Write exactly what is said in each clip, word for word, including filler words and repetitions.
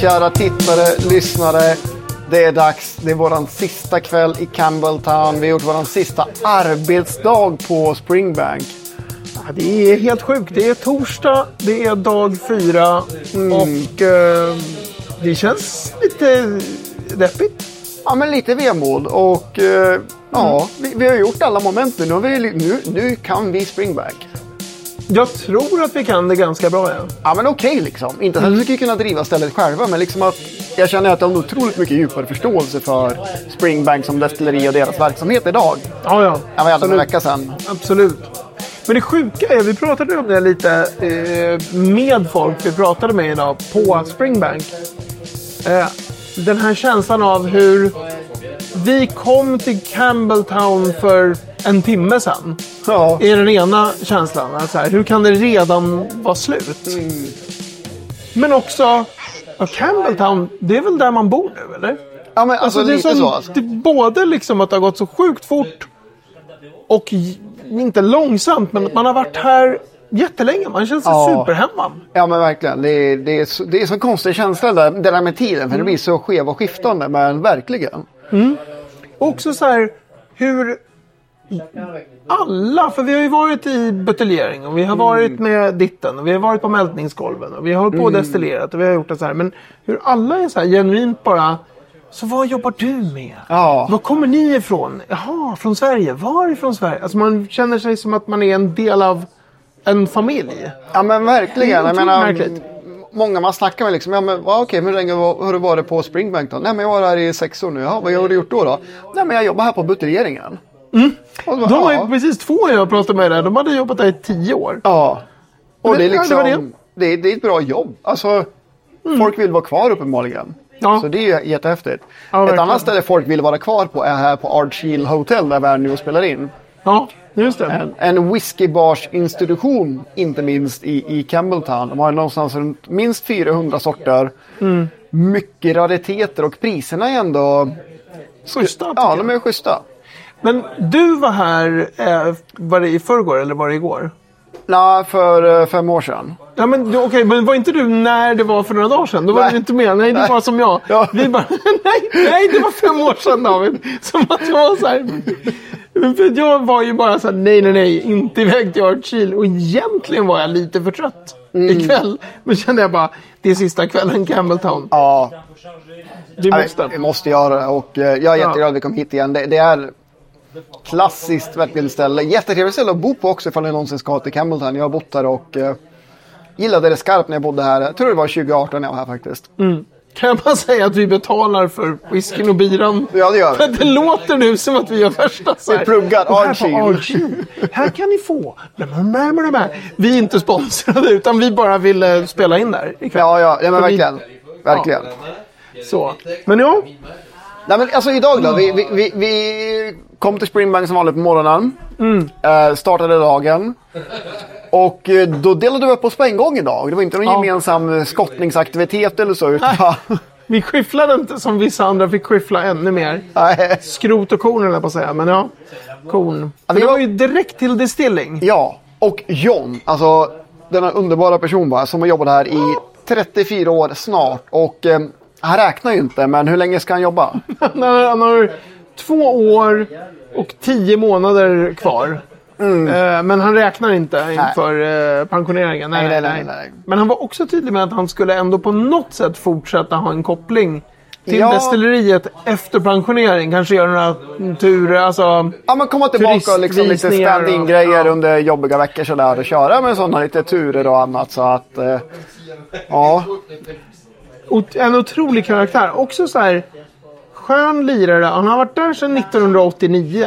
Kära tittare, lyssnare. Det är dags. Det är våran sista kväll i Campbeltown. Vi har gjort våran sista arbetsdag på Springbank. Det är helt sjukt. Det är torsdag. Det är dag fyra. Mm. Och eh, det känns lite deppigt. Ja, men lite vemod. Och eh, ja, vi, vi har gjort alla moment nu. Nu, vi, nu. nu kan vi Springbank. Jag tror att vi kan det ganska bra. Ja, ja men okej okay, liksom. Inte att vi skulle kunna driva stället själva. Men liksom att jag känner att jag har otroligt mycket djupare förståelse för Springbank som destilleri och deras verksamhet idag. Ja, ja. Än vad jag hade en vecka sedan. Absolut. Men det sjuka är, vi pratade om det lite eh, med folk vi pratade med idag på Springbank. Eh, den här känslan av hur vi kom till Campbeltown för en timme sedan. Ja. Är den ena känslan. Alltså här, hur kan det redan vara slut? Mm. Men också, ja, Campbeltown, det är väl där man bor nu, eller? Ja, men alltså, alltså det är lite som, så. Alltså. Det, både liksom att det har gått så sjukt fort och inte långsamt, men man har varit här jättelänge. Man känns ja. superhemma. Ja, men verkligen. Det, det är så, det är så konstig känsla där, det där med tiden. För mm. det blir så skeva och skiftande, men verkligen. Mm. Också så här, hur alla, för vi har ju varit i buteljering och vi har mm. varit med ditten och vi har varit på mältningskolven och vi har hållit på och destillerat och vi har gjort det så här. Men hur alla är så här genuint bara... Så vad jobbar du med? Ja. Var kommer ni ifrån? Jaha, från Sverige. Var ifrån Sverige? Alltså man känner sig som att man är en del av en familj. Ja, men verkligen. Jag menar, många man snackar med liksom, ja men okej, okay, hur länge var, har du varit på Springbank då? Nej, men jag var här i sex år nu. Ja, vad har du gjort då då? Nej, men jag jobbar här på buteljeringen. Mm. De var ju precis två jag pratade med där. De hade jobbat där i tio år. Ja. Och det, det är liksom, det, det. Det, det är ett bra jobb. Alltså, mm. folk vill vara kvar uppenbarligen. Ja. Så det är ju jättehäftigt. Ja, ett annat ställe folk vill vara kvar på är här på Ardshiel Hotel där vi är nu och spelar in. Ja, just det. En, en whiskybars-institution, inte minst i, i Campbeltown. De har någonstans runt minst fyrahundra sorter. Mm. Mycket rariteter och priserna är ändå... Schyssta. Ja, de är schyssta. Men du var här, eh, var det i förrgår eller var det igår? Nej, för fem år sedan. Ja, men okej, okay, men var inte du när det var för några dagar sedan? Då var nej. Du inte med. Nej, det nej. Var som jag. Ja. Vi bara, nej, nej, det var fem år sedan, David. Som att jag var så här. För jag var ju bara så här, nej, nej, nej, inte iväg till Ardshiel. Och egentligen var jag lite för trött mm. ikväll. Men kände jag bara, det är sista kvällen Campbeltown. Ja. Vi måste. Vi måste göra det. Och jag är jätteglad att vi kom hit igen. Det, det är... Klassiskt verkligen ställe. Jättetrevligt ställe att bo på också ifall ni någonsin ska till Campbeltown. Jag har bott där och eh, gillade det skarpt när jag bodde här. Jag tror det var tjugo arton när jag var här faktiskt. Mm. Kan man säga att vi betalar för whiskyn och biran? Ja, det gör vi. Det låter nu som att vi gör värsta så här. Vi pluggar Ardshiel. Här kan ni få. Vi är inte sponsrade utan vi bara ville spela in där ikväll. Ja, ja, ja men verkligen. Verkligen. Ja. Så. Men ja... Nej, men alltså idag då, vi, vi, vi, vi kom till Springbank som vanligt på morgonen, mm. eh, startade dagen och eh, då delade vi upp oss på en gång idag. Det var inte någon ja. gemensam skottningsaktivitet eller så. Utan... Nej, vi skifflade inte som vissa andra fick skiffla ännu mer. Nej. Skrot och korn eller på att säga, men ja, korn. Ja, det var ju direkt till distilling. Ja, och John, alltså denna underbara person bara, som har jobbat här i trettiofyra år snart och... Eh, Han räknar ju inte, men hur länge ska han jobba? Han har två år och tio månader kvar. Mm. Men han räknar inte inför pensioneringen. Nej, nej, nej, nej. Men han var också tydlig med att han skulle ändå på något sätt fortsätta ha en koppling till ja. destilleriet efter pensionering. Kanske göra några turer, alltså... Ja, men komma tillbaka och liksom lite stand-in-grejer ja. under jobbiga veckor så där och köra med sådana lite turer och annat så att... Eh, ja... En otrolig karaktär. Också så här skön lirare. Han har varit där sedan nittonhundraåttionio.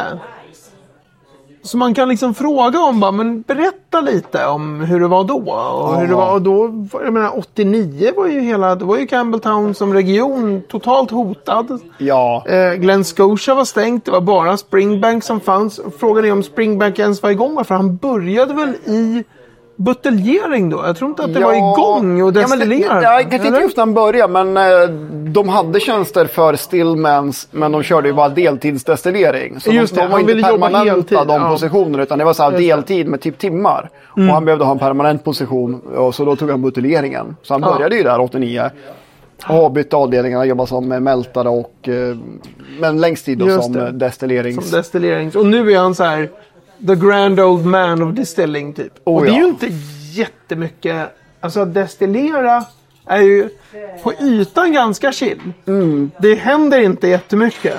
Så man kan liksom fråga om bara, men berätta lite om hur det var då. Och hur det var och då. Jag menar, åttionio var ju hela, det var ju Campbeltown som region totalt hotad. Ja. Eh, Glen Scotia var stängt. Det var bara Springbank som fanns. Frågan är om Springbank ens var igång. För han började väl i... buteljering då? Jag tror inte att det ja. var igång och destillerar. Ja, jag kan inte just när han började, men de hade tjänster för stillmans, men de körde ju bara deltidsdestillering. Så just de, de var han inte permanenta de ja. positionerna, utan det var så här deltid med typ timmar. Mm. Och han behövde ha en permanent position, och så då tog han buteljeringen. Så han ja. började ju där åttionio. har bytt avdelningar, jobbar som mältare och men längst tid då som destillerings. som destillerings. Och nu är han så här the grand old man of distilling typ. Oh, och det är ja. ju inte jättemycket, alltså att destillera är ju på ytan ganska chill. Mm. Det händer inte jättemycket.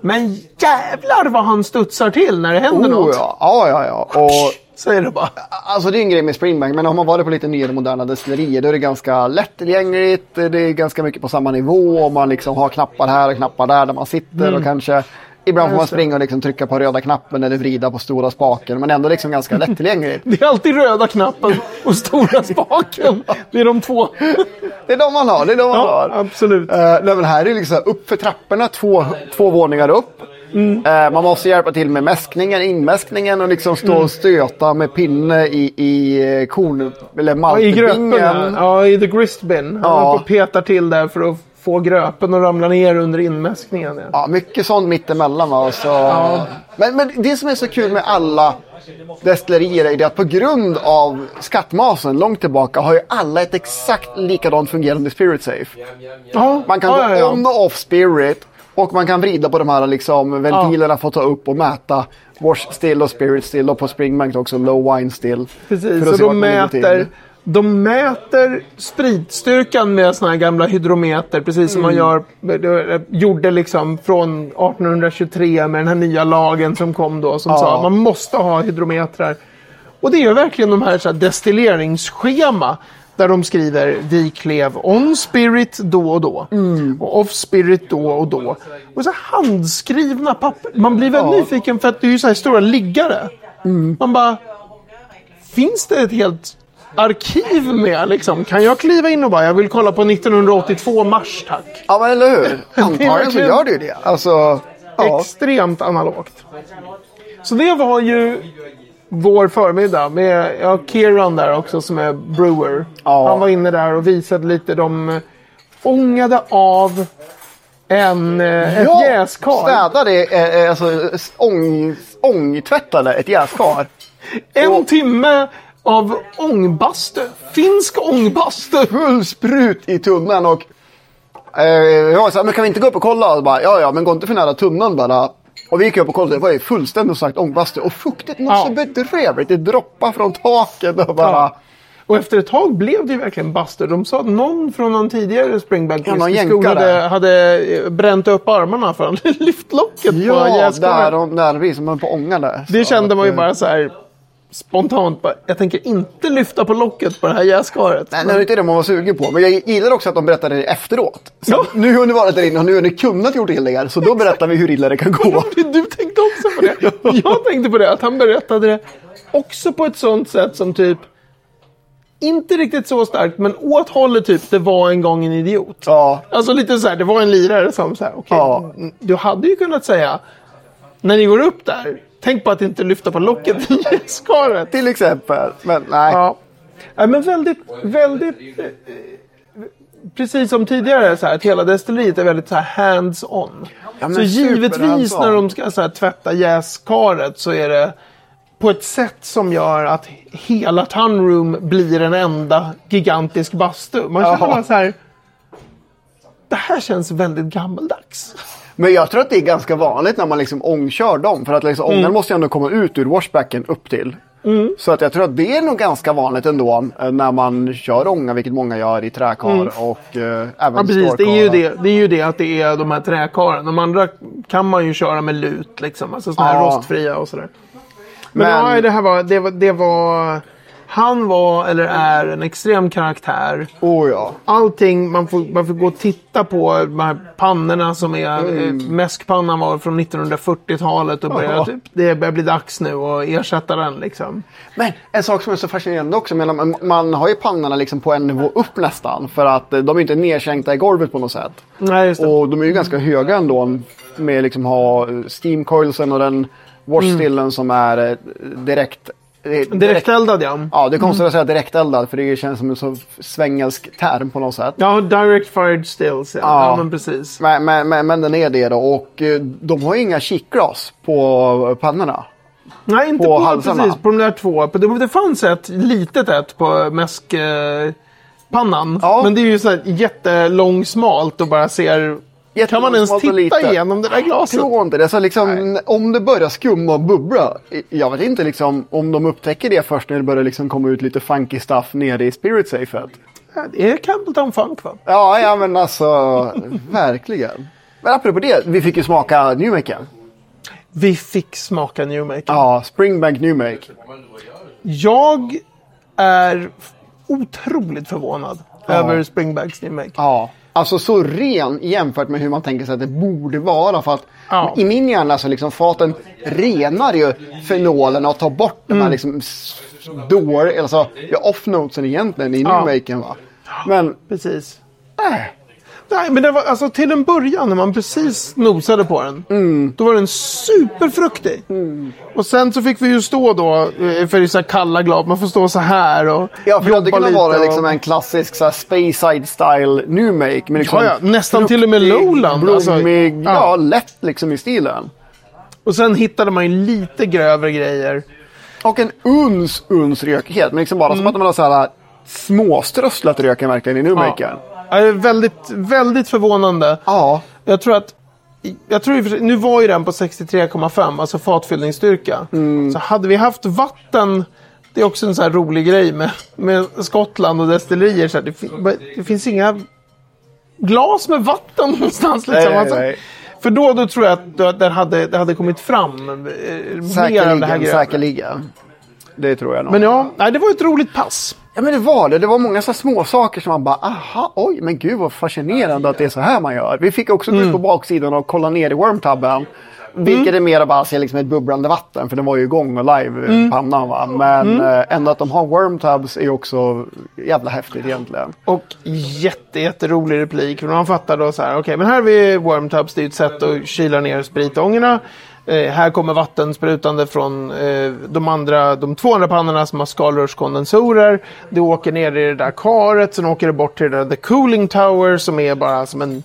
Men jävlar vad han studsar till när det händer oh, något. Ja, ja, ja. ja. Och säger det bara. Alltså det är en grej med Springbank, men om man varit på lite nyare moderna destillerier då är det ganska lättillgängligt. Det är ganska mycket på samma nivå. Man liksom har knappar här och knappar där där man sitter mm. och kanske ibland får man springa och liksom trycka på röda knappen eller vrida på stora spaken, men ändå liksom ganska lättillgängligt. Det är alltid röda knappen och stora spaken. Det är de två. Det är de man har, det är de man ja, har. Absolut. Uh, men här är liksom upp för trapporna, två, två våningar upp. Mm. Uh, man måste hjälpa till med mäskningen, inmäskningen och liksom stå mm. och stöta med pinne i, i korn, eller maltbingen. Ja, ja, i the grist bin. Ja. Man petar till där för att få gröpen och ramla ner under inmäskningen. Ja, ja mycket sånt mittemellan. Alltså. Ja. Men, men det som är så kul med alla destillerier är det att på grund av skattmasen långt tillbaka har ju alla ett exakt likadant fungerande spirit safe. Ja. Man kan ja, gå ja, ja. on och off spirit och man kan vrida på de här liksom, ventilerna ja. för att ta upp och mäta wash still och spirit still och på Springbank också low wine still. Precis, så de mäter... De mäter spritstyrkan med såna här gamla hydrometer, precis som mm. man gör, gjorde liksom från arton tjugotre med den här nya lagen som kom då, som ja. sa att man måste ha hydrometrar. Och det är verkligen de här, så här destilleringsschema där de skriver vi klev on spirit då och då mm. och off spirit då och då. Och så handskrivna papper. Man blir väldigt ja. nyfiken för att det är ju så här stora liggare. Mm. Man bara, finns det ett helt... arkiv med liksom. Kan jag kliva in och bara, jag vill kolla på nitton åttiotvå mars, tack. Ja, men eller hur? Antagligen så gör du det. Alltså, ja. Extremt analogt. Så det var ju vår förmiddag med ja, Kieran där också som är brewer. Ja. Han var inne där och visade lite, de ångade av en ett ja, jäskar. Städade, alltså ång, ångtvättade ett jäskar. En och... timme av ångbastu, finsk ångbastu, full sprut i tunnan och eh, jag sa, men kan vi inte gå upp och kolla? Och bara, ja, ja, men gå inte för nära tunnan bara. Och vi gick upp och kollade, det var ju fullständigt sagt ångbastu och fuktet något så bedrövligt, det droppar från taket och bara... Ja. Och efter ett tag blev det verkligen bastu. De sa att någon från någon tidigare Springbank ja, någon hade, hade bränt upp armarna för han lyftlocket ja, på jäskorna. Ja, där vi som var på ånga där. Det kände man ju bara så här... spontant bara, jag tänker inte lyfta på locket på det här jäskaret. Nej, men... nej, det är inte det man var sugen på. Men jag gillar också att de berättade det efteråt. Så ja. Nu har ni varit där inne och nu har ni kunnat gjort illa er. Så då berättar vi hur illa det kan gå. Du tänkte också på det. Ja. Jag tänkte på det, att han berättade det också på ett sånt sätt som typ inte riktigt så starkt, men åt hållet typ, det var en gång en idiot. Ja. Alltså lite så här, det var en lirare som så här, okej, ja. Du hade ju kunnat säga när ni går upp där, tänk på att inte lyfta på locket i skaret. Till exempel. Men nej. Ja. Ja, men väldigt, väldigt... Eh, precis som tidigare, så här, att hela destilleriet är väldigt så här, hands-on. Ja, så givetvis när de ska så här, tvätta jäskaret så är det på ett sätt som gör att hela tunroom blir en enda gigantisk bastu. Man känner bara så här... Det här känns väldigt gammaldags. Men jag tror att det är ganska vanligt när man liksom ångkör dem. För att liksom ångan mm. måste ju ändå komma ut ur washbacken upp till. Mm. Så att jag tror att det är nog ganska vanligt ändå när man kör ånga, vilket många gör i träkar mm. och eh, även ja, precis, stårkar. Det är ju det, det är ju det att det är de här träkaren. De andra kan man ju köra med lut liksom. Alltså sådana här ja. rostfria och sådär. Men, Men nej, det här var det, var... det var... Han var eller är en extrem karaktär. Oh ja. Allting, man får, man får gå och titta på de här pannorna som är... Mm. Mäskpannan var från nittonhundrafyrtiotalet och började, oh. typ, det börjar bli dags nu att ersätta den liksom. Men en sak som är så fascinerande också, man, man har ju pannorna liksom på en nivå upp nästan. För att de är inte nedkänkta i golvet på något sätt. Nej, just det. Och de är ju ganska höga ändå med liksom ha steamcoilsen och den washstillen mm. som är direkt... Direkt, direkteldad, ja. Ja, det är konstigt att säga direkteldad, för det känns som en så svängelsk term på något sätt. Ja, direct fired stills, ja. Ja. Ja, men precis. Men, men, men den är det då, och de har ju inga kikglas på pannorna. Nej, inte på, på halsarna. Precis, på de där två. Det fanns ett litet ett på mäsk... pannan. Ja. Men det är ju så här jättelångsmalt och bara ser... Kan man ens titta lite igenom det där glaset? Jag tror inte det. Så liksom, om det börjar skumma och bubbla, jag vet inte liksom, om de upptäcker det först när det börjar liksom komma ut lite funky stuff nere i Spirit Safe. Ja, det är Campbeltown funk, va? Ja, ja men alltså, verkligen. Men apropå det, vi fick ju smaka New Make. Vi fick smaka New Make. Ja, Springbank New Make. Jag är otroligt förvånad ja. över Springbanks New Make. Ja. Alltså så ren jämfört med hur man tänker sig att det borde vara. För att ja. i min hjärna så liksom faten renar ju fenolerna och tar bort mm. de här liksom dår, alltså off-notesen egentligen i newmaken ja. va. Men precis. Äh. Nej, men det var alltså till en början när man precis nosade på den. Mm. Då var den superfruktig. Mm. Och sen så fick vi ju stå då för det är så här kalla glas. Man får stå så här och ja, för jobba lite. Ja, det kan vara och... liksom en klassisk så här Speyside style new make, men liksom, ja, ja. nästan fruktig, till och med Lowland alltså, ja. ja, lätt liksom i stilen. Och sen hittade man ju lite grövre grejer och en uns uns rökighet, men liksom bara mm. som att man har så här småströsslat röken verkligen i new make. Ja. Ja, väldigt, väldigt förvånande. Ja. Jag tror att jag tror, nu var ju den på sextiotre komma fem, alltså fatfyllningsstyrka. Mm. Så hade vi haft vatten, det är också en sån här rolig grej med, med Skottland och destillerier. Så här, det, fin, det finns inga glas med vatten någonstans. Liksom. Nej, alltså, nej. För då, då tror jag att det hade, det hade kommit fram mer än det här grejen. Säkerligen. Det tror jag nog. Men ja, nej, det var ett roligt pass. Ja, men det var det. Det var många så små saker som man bara, aha, oj, men gud vad fascinerande att det är så här man gör. Vi fick också gå mm. ut på baksidan och kolla ner i wormtabben. Vilket mm. är mer bara ser liksom ett bubblande vatten, för den var ju igång och live mm. pannan va. Men mm. ändå att de har wormtabs är också jävla häftigt egentligen. Och jätte, jätterolig replik. För man fattar då så här, okej, okay, men här har vi wormtabs, det är ett sätt att kyla ner spritångerna. Eh, här kommer vattensprutande från eh, de andra, de två andra pannorna som har skalrörskondensorer. Det åker ner i det där karet, sen åker det bort till det där The Cooling Tower som är bara som en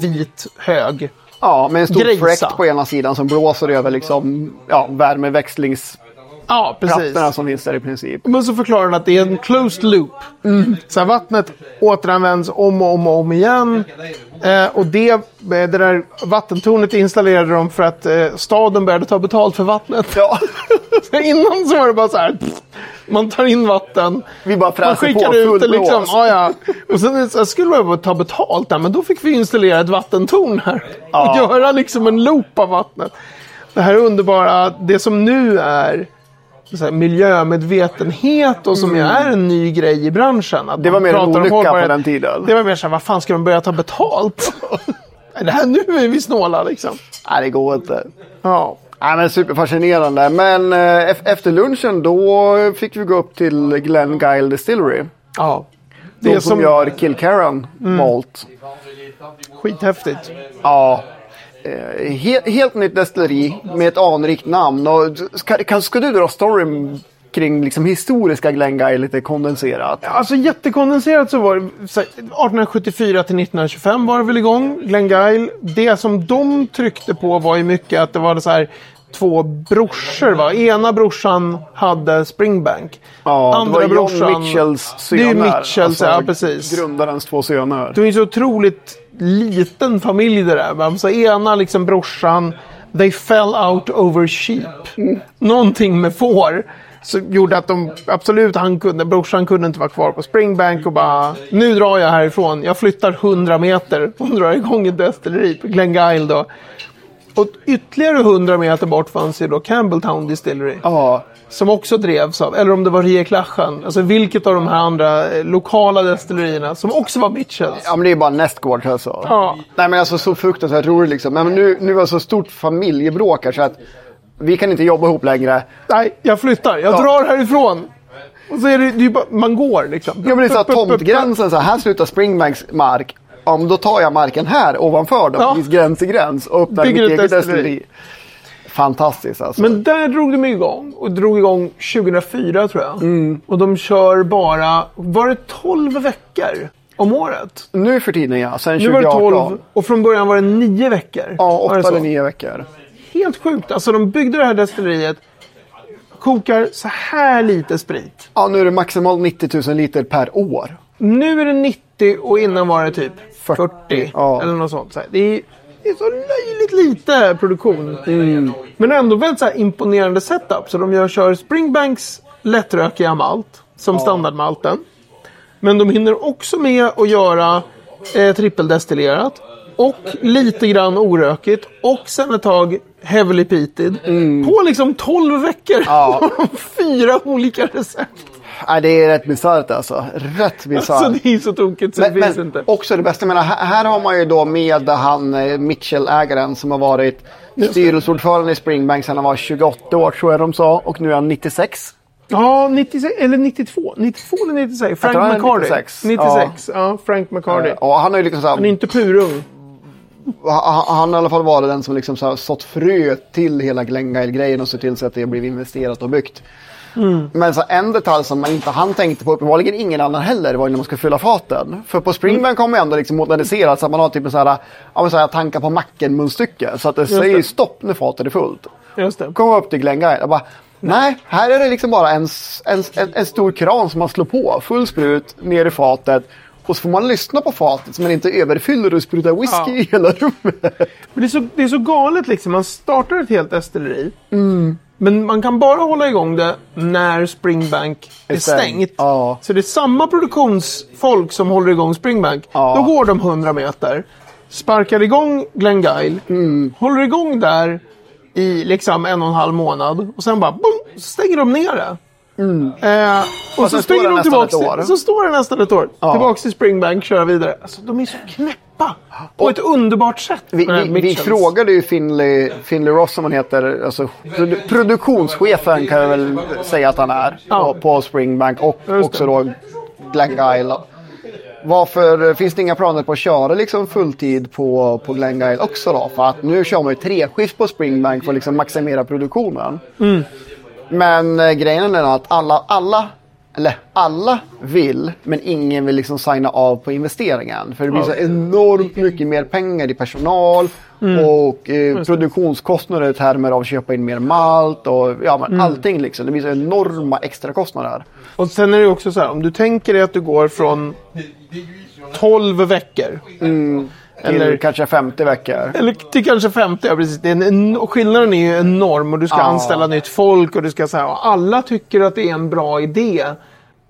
vit hög. Ja, med en stor grejsa. Fräkt på ena sidan som blåser över liksom, ja, värmeväxlings... Ja, precis. Som finns där i princip. Men så förklarar den att det är en closed loop. Mm. Så här, vattnet återanvänds om och om och om igen. Eh, och det, det där vattentornet installerade de för att eh, staden började ta betalt för vattnet. Ja. Så innan så var det bara så här... Pff, man tar in vatten. Vi bara man skickar på, ut det liksom. Ja, ja. Och sen så skulle man bara ta betalt där. Men då fick vi installera ett vattentorn här. Ja. Och göra liksom en loop av vattnet. Det här är underbara. Det som nu är... Så här, miljömedvetenhet och som mm. är en ny grej i branschen. Att det var mer en olycka på den tiden. Det var mer så här, vad fan ska de börja ta betalt? Det här nu är vi snåla liksom. Nej, det går inte. Ja. Nej, men superfascinerande. Men eh, efter lunchen då fick vi gå upp till Glengyle Distillery. Ja. Det de är som, som gör Kilkerran mm. malt. Skithäftigt. Ja. Helt, helt nytt destilleri med ett anrikt namn. Och ska, kan, ska du dra storyn kring liksom historiska Glengyle lite kondenserat? Ja, alltså jättekondenserat så var det arton sjuttiofyra till nittonhundratjugofem var det väl igång Glengyle. Det som de tryckte på var ju mycket att det var så här två brorsor, va? Ena brorsan hade Springbank. Ja, andra det var brorsan, John Mitchells söner. Det är Mitchells, alltså, ja precis. Grundarens två söner. Det är så otroligt liten familj det där. Va? Så ena liksom brorsan, they fell out over sheep. Mm. Någonting med får. Så gjorde att de absolut, han kunde, brorsan kunde inte vara kvar på Springbank och bara, nu drar jag härifrån. Jag flyttar hundra meter och drar igång ett destilleri på Glengyle då. Och ytterligare hundra meter bort fanns ju då Campbeltown Distillery. Ja. Som också drevs av, eller om det var Craigellachie. Alltså vilket av de här andra eh, lokala destillerierna som också var Mitchells. Ja, men det är bara nästgård alltså. Ja. Nej, men alltså så fruktansvärt roligt liksom. Men nu, nu var så stort familjebråk här så att vi kan inte jobba ihop längre. Nej, jag flyttar. Jag ja. drar härifrån. Och så är det, det är ju bara, man går liksom. Ja, men det är så här tomtgränsen så här, här slutar Springbanks mark. Ja, men då tar jag marken här ovanför dem, ja. gräns till gräns och öppnar mitt eget destilleri. Fantastiskt alltså. Men där drog de igång och drog igång tjugohundrafyra tror jag. Mm. Och de kör bara, var det tolv veckor om året? Nu för tiden ja, sen tjugohundraarton. Nu var det tolv och från början var det nio veckor. Ja, åtta eller nio veckor. Helt sjukt, alltså de byggde det här destilleriet. Kokar så här lite sprit. Ja, nu är det maximalt nittiotusen liter per år. nu är det nittio och innan var det typ fyrtio, fyrtio ja. Eller något sånt. Så här. Det, är, det är så löjligt lite produktion. Mm. Men ändå väldigt så här imponerande setup. Så de gör, kör Springbanks lättrökiga malt som ja. standardmalten. Men de hinner också med att göra eh, trippeldestillerat. Och lite grann orökigt. Och sen ett tag heavily peated. Mm. På liksom tolv veckor. Ja. Fyra olika recept. Nej, det är rätt bizarrt alltså. Rätt bizarrt. Alltså det är så tokigt så men, det finns men inte. Också det bästa, jag menar, här har man ju då med han Mitchell-ägaren som har varit styrelseordförande i Springbank sedan han var tjugoåtta år tror jag de sa. Och nu är han nittiosex. Ja, nittiosex eller nittiotvå. nittiotvå eller nittiosex. Frank McHardy. nittiosex. nittiosex. Ja. Ja, Frank McHardy. Ja, han är ju liksom så här, han är inte purung. Han har i alla fall varit den som liksom så här sått frö till hela Glengyle-grejen och så till så att det blev investerat och byggt. Mm. Men så en detalj som man inte han tänkte på, uppenbarligen ingen annan heller, var när man skulle fylla faten. För på Springbank kommer ändå liksom moderniserat så att man har typ en så här, ja, så här tankar på macken munstycke så att det säger stopp när fatet är fullt. Just det. Kom upp till Glengyle. Jag bara, nej, här är det liksom bara en, en, en, en stor kran som man slår på, full sprut, ner i fatet. Och så får man lyssna på fatet så man inte överfyller och sprutar whisky ja. i hela rummet. Men det är, så, det är så galet liksom, man startar ett helt destilleri. Mm. Men man kan bara hålla igång det när Springbank är stängt. Ja. Så det är samma produktionsfolk som håller igång Springbank. Ja. Då går de hundra meter, sparkar igång Glengyle, mm. håller igång där i liksom en och en halv månad. Och sen bara, boom, stänger de ner det. Mm. Eh, och, och så stänger de tillbaka. Så står det nästan ett år. Ja. Tillbaka till Springbank, kör vidare. Alltså, de är så knäppa på och ett underbart sätt. Vi, vi, vi frågade ju Finley, Finley Ross som han heter, alltså, produ- produktionschefen kan jag väl säga att han är ja. på, på Springbank och också då Glengyle. Varför finns det inga planer på att köra liksom fulltid på, på Glengyle också då? För att nu kör man ju tre skift på Springbank för att liksom maximera produktionen. Mm. Men eh, grejen är att alla, alla, eller alla vill, men ingen vill liksom signa av på investeringen. För det blir så enormt mycket mer pengar i personal mm. och eh, produktionskostnader i termer av att köpa in mer malt och ja, men mm. allting liksom. Det blir så enorma extra kostnader. Och sen är det också så här, om du tänker dig att du går från tolv veckor mm. Till eller kanske femtio veckor. Eller till kanske femtio, ja, precis. Det är en, och skillnaden är ju enorm och du ska ja. anställa nytt folk och du ska säga och alla tycker att det är en bra idé.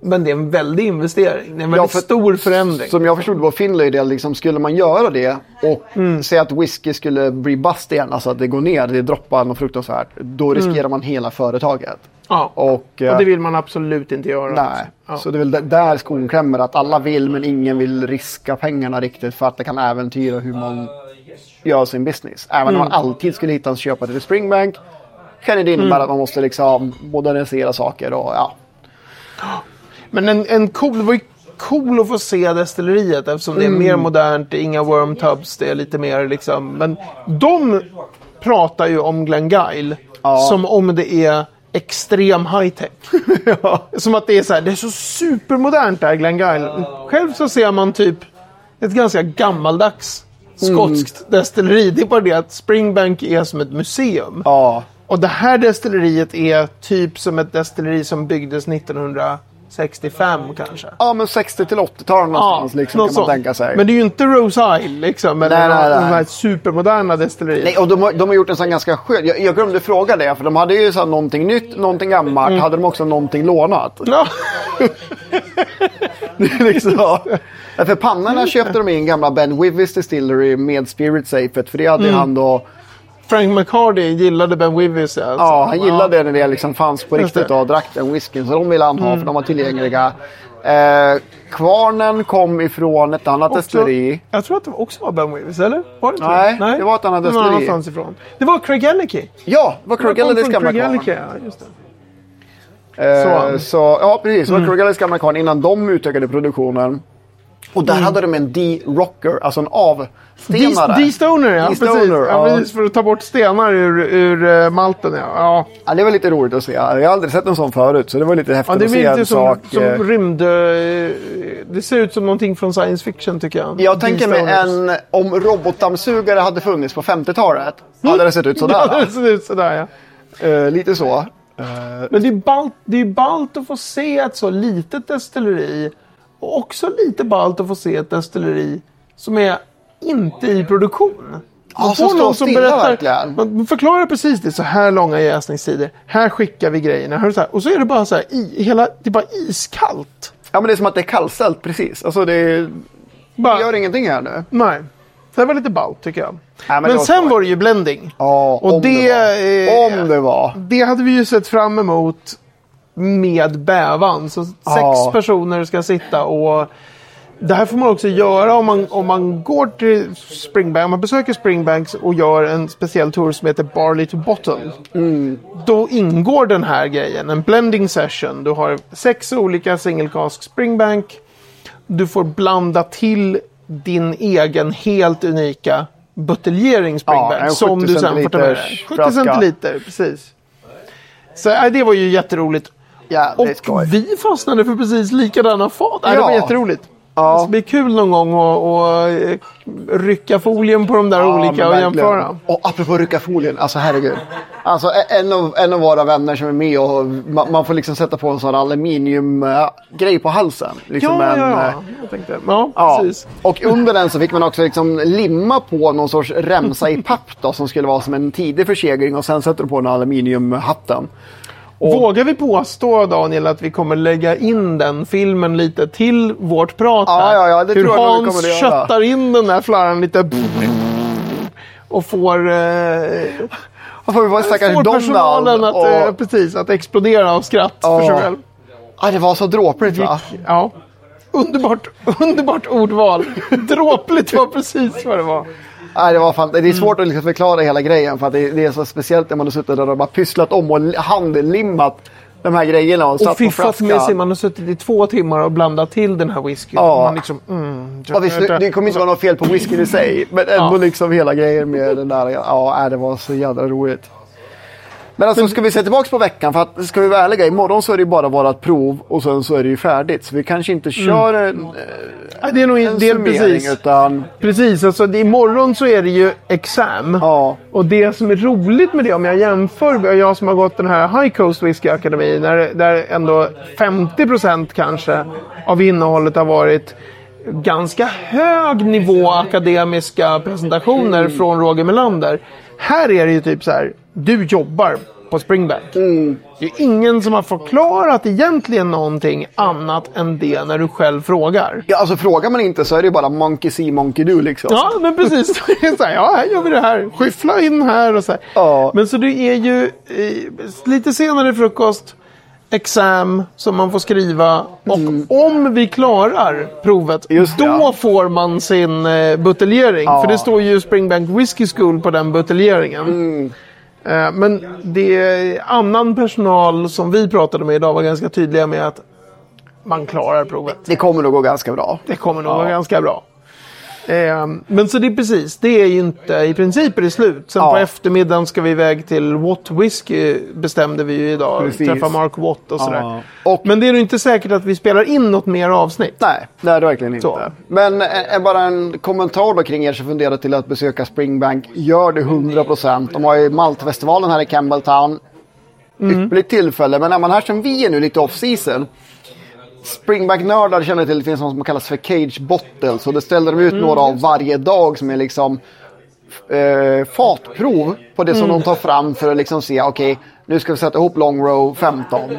Men det är en väldig investering. Det är en väldigt ja, för, stor förändring. Som jag förstod var Finley det liksom, skulle man göra det och mm. säga att whisky skulle bli bust igen, alltså att det går ner, det droppar något fruktansvärt, då riskerar mm. man hela företaget. Ja, och, och det vill man absolut inte göra. Nej, ja. Så det är väl där skon klämmer, att alla vill men ingen vill riska pengarna riktigt för att det kan äventyra hur man gör sin business. Även mm. om man alltid skulle hitta en köpare till Springbank kan det innebära mm. att man måste liksom modernisera saker och ja. Men en, en cool, det var ju cool att få se destilleriet eftersom mm. det är mer modernt, det är inga worm tubs, det är lite mer liksom. Men de pratar ju om Glengyle ja. som om det är extrem high-tech. ja. Som att det är så här, det är så supermodernt där Glengyle. Själv så ser man typ ett ganska gammaldags skotskt mm. destilleri. Det är bara det att Springbank är som ett museum. Ja. Och det här destilleriet är typ som ett destilleri som byggdes nittonhundrasextiofem kanske. Ja, men sextio till åttio-tal någonstans ja, liksom, något kan man sånt. Tänka sig. Men det är ju inte Rose Isle liksom, men nej, nej, nej. De här supermoderna destillerier. Nej, och de har, de har gjort en sån ganska skön. Jag, jag glömde fråga det, för de hade ju så någonting nytt, någonting gammalt. Mm. Hade de också någonting lånat? Ja. liksom. Ja, för pannorna köpte de in gamla Ben Nevis distillery med Spirit Safet, för det hade mm. han då. Frank McHardy gillade Ben Nevis. Alltså. Ja, han gillade ja. det när det liksom fanns på riktigt och drack den whisken. Så de ville han ha mm. för de var tillgängliga. Eh, kvarnen kom ifrån ett annat destilleri. Jag tror att det också var Ben Nevis, eller? Var det Nej, Nej, det var ett annat destilleri. Ifrån. Det var Craigellachie. Ja, det var Craigellechies gamla kvarn. Ja, just det. Eh, så. så, ja, precis. Det var mm. Craigellechies gamla kvarn innan de utökade produktionen. Och där mm. hade de en D-rocker, alltså en avstenare. D-stoner, ja, precis. Ja, precis. För att ta bort stenar ur, ur malten, ja. Ja. ja. Det var lite roligt att se. Jag har aldrig sett en sån förut, så det var lite häftigt ja, att se en som, sak. Som rymd, det ser ut som någonting från science fiction, tycker jag. Jag tänker mig en, om robotdammsugare hade funnits på femtiotalet, mm. hade det sett ut sådär. Ja, det ser ut sådär, ja. Uh, lite så. Uh. Men det är ju ballt, ballt att få se ett så litet destilleri Och också lite ballt att få se ett destilleri som är inte i produktion. Man ja, får som någon som stilla, berättar, verkligen. Man förklarar precis det, så här långa jäsningstider, här skickar vi grejerna, så här, och så är det bara så här, i, hela, det är bara iskallt. Ja, men det är som att det är kallställt precis. Alltså det är, bara, gör ingenting här nu. Nej, det var lite ballt tycker jag. Nej, men men var sen var det ju blending. Ja, och om det, det var. Eh, om det var. Det hade vi ju sett fram emot med bävan. Så sex ja. personer ska sitta och... Det här får man också göra om man, om man går till Springbank, om man besöker Springbanks och gör en speciell tour som heter Barley to Bottle. Mm. Då ingår den här grejen, en blending session. Du har sex olika single cask Springbank. Du får blanda till din egen helt unika buteljering Springbank, ja, som du sen får ta med dig. sjuttio centiliter, precis. Så äh, det var ju jätteroligt. Ja, och skoj. Vi fastnade för precis likadana fat. Ja. Äh, det var jätteroligt. Ja. Det blir kul någon gång att rycka folien på de där ja, olika och jämföra. Och apropå rycka folien, alltså herregud. Alltså en av, en av våra vänner som är med och man, man får liksom sätta på en sån aluminiumgrej på halsen. Liksom ja, en, ja, ja, jag tänkte. Ja, ja. Precis. Och under den så fick man också liksom limma på någon sorts remsa i papp då, som skulle vara som en tidig försegring, och sen sätter du på den aluminiumhatten. Och... Vågar vi påstå, Daniel, att vi kommer lägga in den filmen lite till vårt prat här? Ja, ja, ja, det hur tror jag Hans kommer att göra. Köttar in den där flarran lite och får, eh, och får, får personalen att, och... eh, precis, att explodera av skratt ja. för sig själv. Ja, det var så dråpligt va? Ja, underbart, underbart ordval. Dråpligt var precis vad det var. Nej, det var fan, det är svårt att liksom förklara hela grejen, för att det, det är så speciellt när man har suttit där och bara pysslat om och handlimmat de här grejerna och satt och fiffat med sig. Man har suttit i två timmar och blandat till den här whiskyn. Ja. Liksom, mm, ja, visst, det, det kommer inte vara något fel på whiskyn i sig, men ändå ja. liksom hela grejen med den där. Ja, det var så jävla roligt. Men alltså, ska vi se tillbaka på veckan, för att ska vi vara ärliga, imorgon så är det ju bara vårat prov och sen så är det ju färdigt, så vi kanske inte kör en, mm. eh, det är nog en del, precis. Utan... Precis, alltså det, imorgon så är det ju exam. Ja. Och det som är roligt med det, om jag jämför, jag som har gått den här High Coast Whisky Academy, där, där ändå femtio procent kanske av innehållet har varit ganska hög nivå akademiska presentationer mm. från Roger Melander. Här är det ju typ så här, du jobbar på Springbank. Mm. Det är ingen som har förklarat egentligen någonting annat än det när du själv frågar. Ja, alltså frågar man inte så är det bara monkey see, monkey do liksom. Ja, men precis. Så här, ja, här gör vi det här. Skyffla in här och så här. Ja. Men så det är ju eh, lite senare frukost, exam som man får skriva. Och mm. om vi klarar provet, just då ja. får man sin eh, buteljering. Ja. För det står ju Springbank Whisky School på den buteljeringen. Mm. Men det annan personal som vi pratade med idag var ganska tydliga med att man klarar provet. Det kommer nog gå ganska bra. Det kommer nog ja. gå ganska bra. Men så det är precis, det är ju inte, i princip är det slut. Sen ja. på eftermiddagen ska vi iväg till Watt Whisky, bestämde vi ju idag. Precis. Träffa Mark Watt och sådär. Ja. Och, men det är nog inte säkert att vi spelar in något mer avsnitt. Nej, det är det verkligen inte. Så. Men är bara en kommentar då kring er som funderar till att besöka Springbank. Gör det hundra procent. De har ju Malt Festivalen här i Campbeltown. Mm. Ypperligt tillfälle. Men när man här som vi är nu lite off-season... Springbank-nördar känner till, det finns något som kallas för Cage Bottles, så det ställer de ut mm. några av varje dag som är liksom eh, fatprov på det som mm. de tar fram för att liksom se, okej, okay, nu ska vi sätta ihop Longrow femton.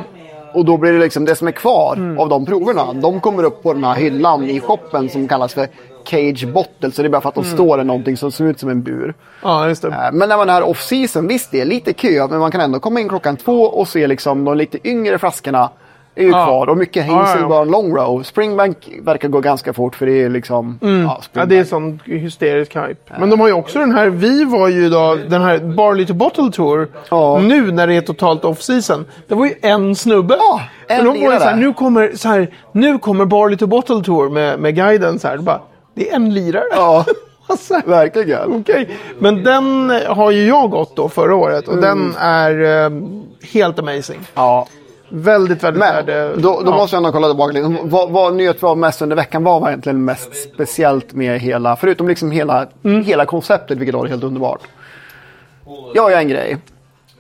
Och då blir det liksom det som är kvar mm. av de proverna. De kommer upp på den här hyllan i shoppen som kallas för Cage Bottles, så det är bara för att de mm. står i någonting som ser ut som en bur. Ja, just det. Men när man är off-season, visst det är lite kö, men man kan ändå komma in klockan två och se liksom de lite yngre flaskorna är ju ja. kvar, och mycket hänger sig ja, ja. bara en Longrow. Springbank verkar gå ganska fort, för det är liksom... Mm. Ja, ja, det är sån hysterisk hype. Ja. Men de har ju också den här, vi var ju då, den här Barley to Bottle Tour, ja. nu när det är totalt off-season. Det var ju en snubbe. Ja, en de var ju så här, nu kommer, så här, nu kommer Barley to Bottle Tour med, med guiden så här. Det, bara, det är en lirare. Ja, alltså, verkligen. Okay. Men den har ju jag gått då förra året, och mm. den är um, helt amazing. Ja, väldigt väldigt men, värde. Då, då ja. måste jag ändå kolla tillbaka lite. Vad, vad nytt var mest under veckan? Vad var egentligen mest speciellt med hela, förutom liksom hela, mm. hela konceptet, vilket var helt underbart. Jag gör en grej.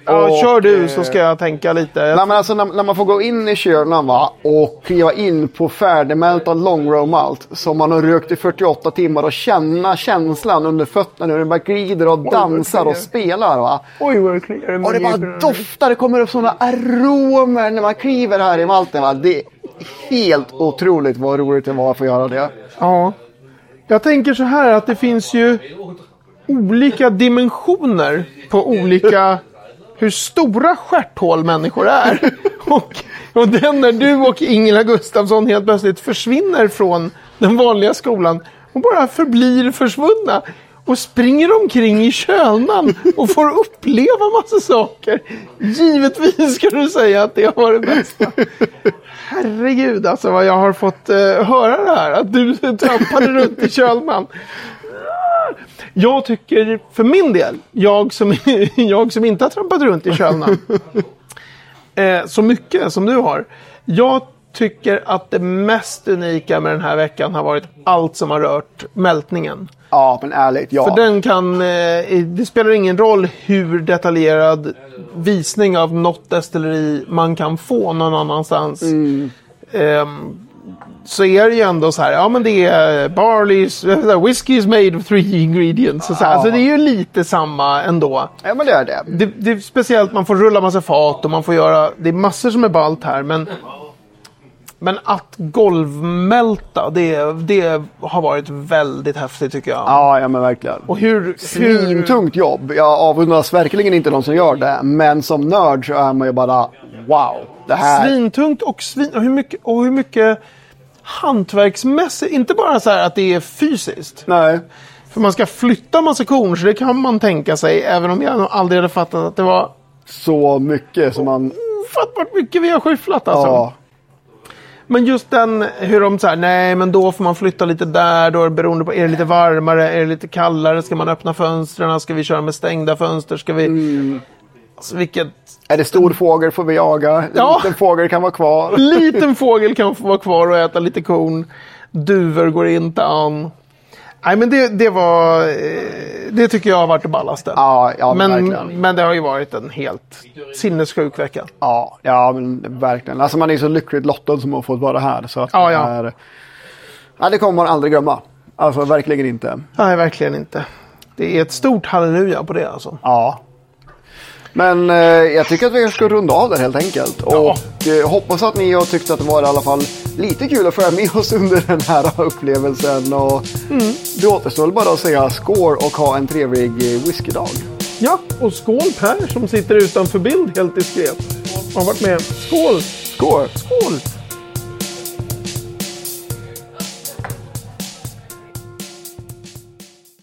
Ja, och, kör du så ska jag tänka lite. Jag nej, men alltså, när, när man får gå in i kyrnan va, och kliva in på färdigmältad Longrow malt som man har rökt i fyrtioåtta timmar och känna känslan under fötterna när den bara glider och dansar och spelar. Va? Oj, vad kliar. Och det bara doftar, det kommer upp sådana aromer när man kliver här i malten. Va? Det är helt otroligt vad roligt det var att få göra det. Ja, jag tänker så här att det finns ju olika dimensioner på olika hur stora stjärthål människor är. Och, och den när du och Ingela Gustafsson helt plötsligt försvinner från den vanliga skolan och bara förblir försvunna och springer omkring i kölnan och får uppleva massa saker. Givetvis ska du säga att det var det bästa. Herregud alltså vad jag har fått uh, höra det här. Att du trampade runt i kölnan. Jag tycker för min del, jag som, jag som inte har trampat runt i kölnan eh, så mycket som du har, jag tycker att det mest unika med den här veckan har varit allt som har rört mältningen. Ja, men ärligt, ja. För den kan, eh, det spelar ingen roll hur detaljerad visning av något destilleri man kan få någon annanstans. Mm. Eh, så är det ju ändå så här, ja men det är barley's, whiskey is made of three ingredients. Så, så, här, så det är ju lite samma ändå. Ja men det är det. det. Det är speciellt, man får rulla massa fat och man får göra, det är massor som är ballt här. Men, men att golvmälta, det, det har varit väldigt häftigt tycker jag. Ja, ja men verkligen. Och hur, hur... tungt jobb, jag avundras verkligen inte de som gör det. Men som nörd så är man ju bara, wow. Det här... Svintungt och, svin... och hur mycket... Och hur mycket... hantverksmässigt, inte bara så här att det är fysiskt. Nej. För man ska flytta massa korn, så det kan man tänka sig, även om jag aldrig hade fattat att det var så mycket som man... Ofattbart mycket vi har skyfflat alltså. Ja. Men just den, hur de så här, nej men då får man flytta lite där, då är det beroende på, är det lite varmare, är det lite kallare, ska man öppna fönstren, ska vi köra med stängda fönster, ska vi... Mm. Alltså vilket... Är det stor fågel får vi jaga, en ja. liten fågel kan vara kvar. Liten fågel kan vara kvar och äta lite korn. Duvor går inte an. Nej men det, det var, det tycker jag har varit det ballaste. Ja, ja, men, verkligen. Men det har ju varit en helt sinnessjuk vecka. Ja, ja men verkligen. Alltså man är så lyckligt lottad som har fått vara här. Så att ja, ja. Det, här, ja, det kommer man aldrig glömma. Alltså verkligen inte. Nej, verkligen inte. Det är ett stort halleluja på det alltså. Ja. Men eh, jag tycker att vi ska runda av det helt enkelt. Och ja. eh, hoppas att ni har tyckt att det var i alla fall lite kul att få med oss under den här upplevelsen. Och mm. det återstår bara att säga skål och ha en trevlig whiskydag. Ja, och skål Per som sitter utanför bild helt diskret. Har varit med. Skål! Skål! Skål!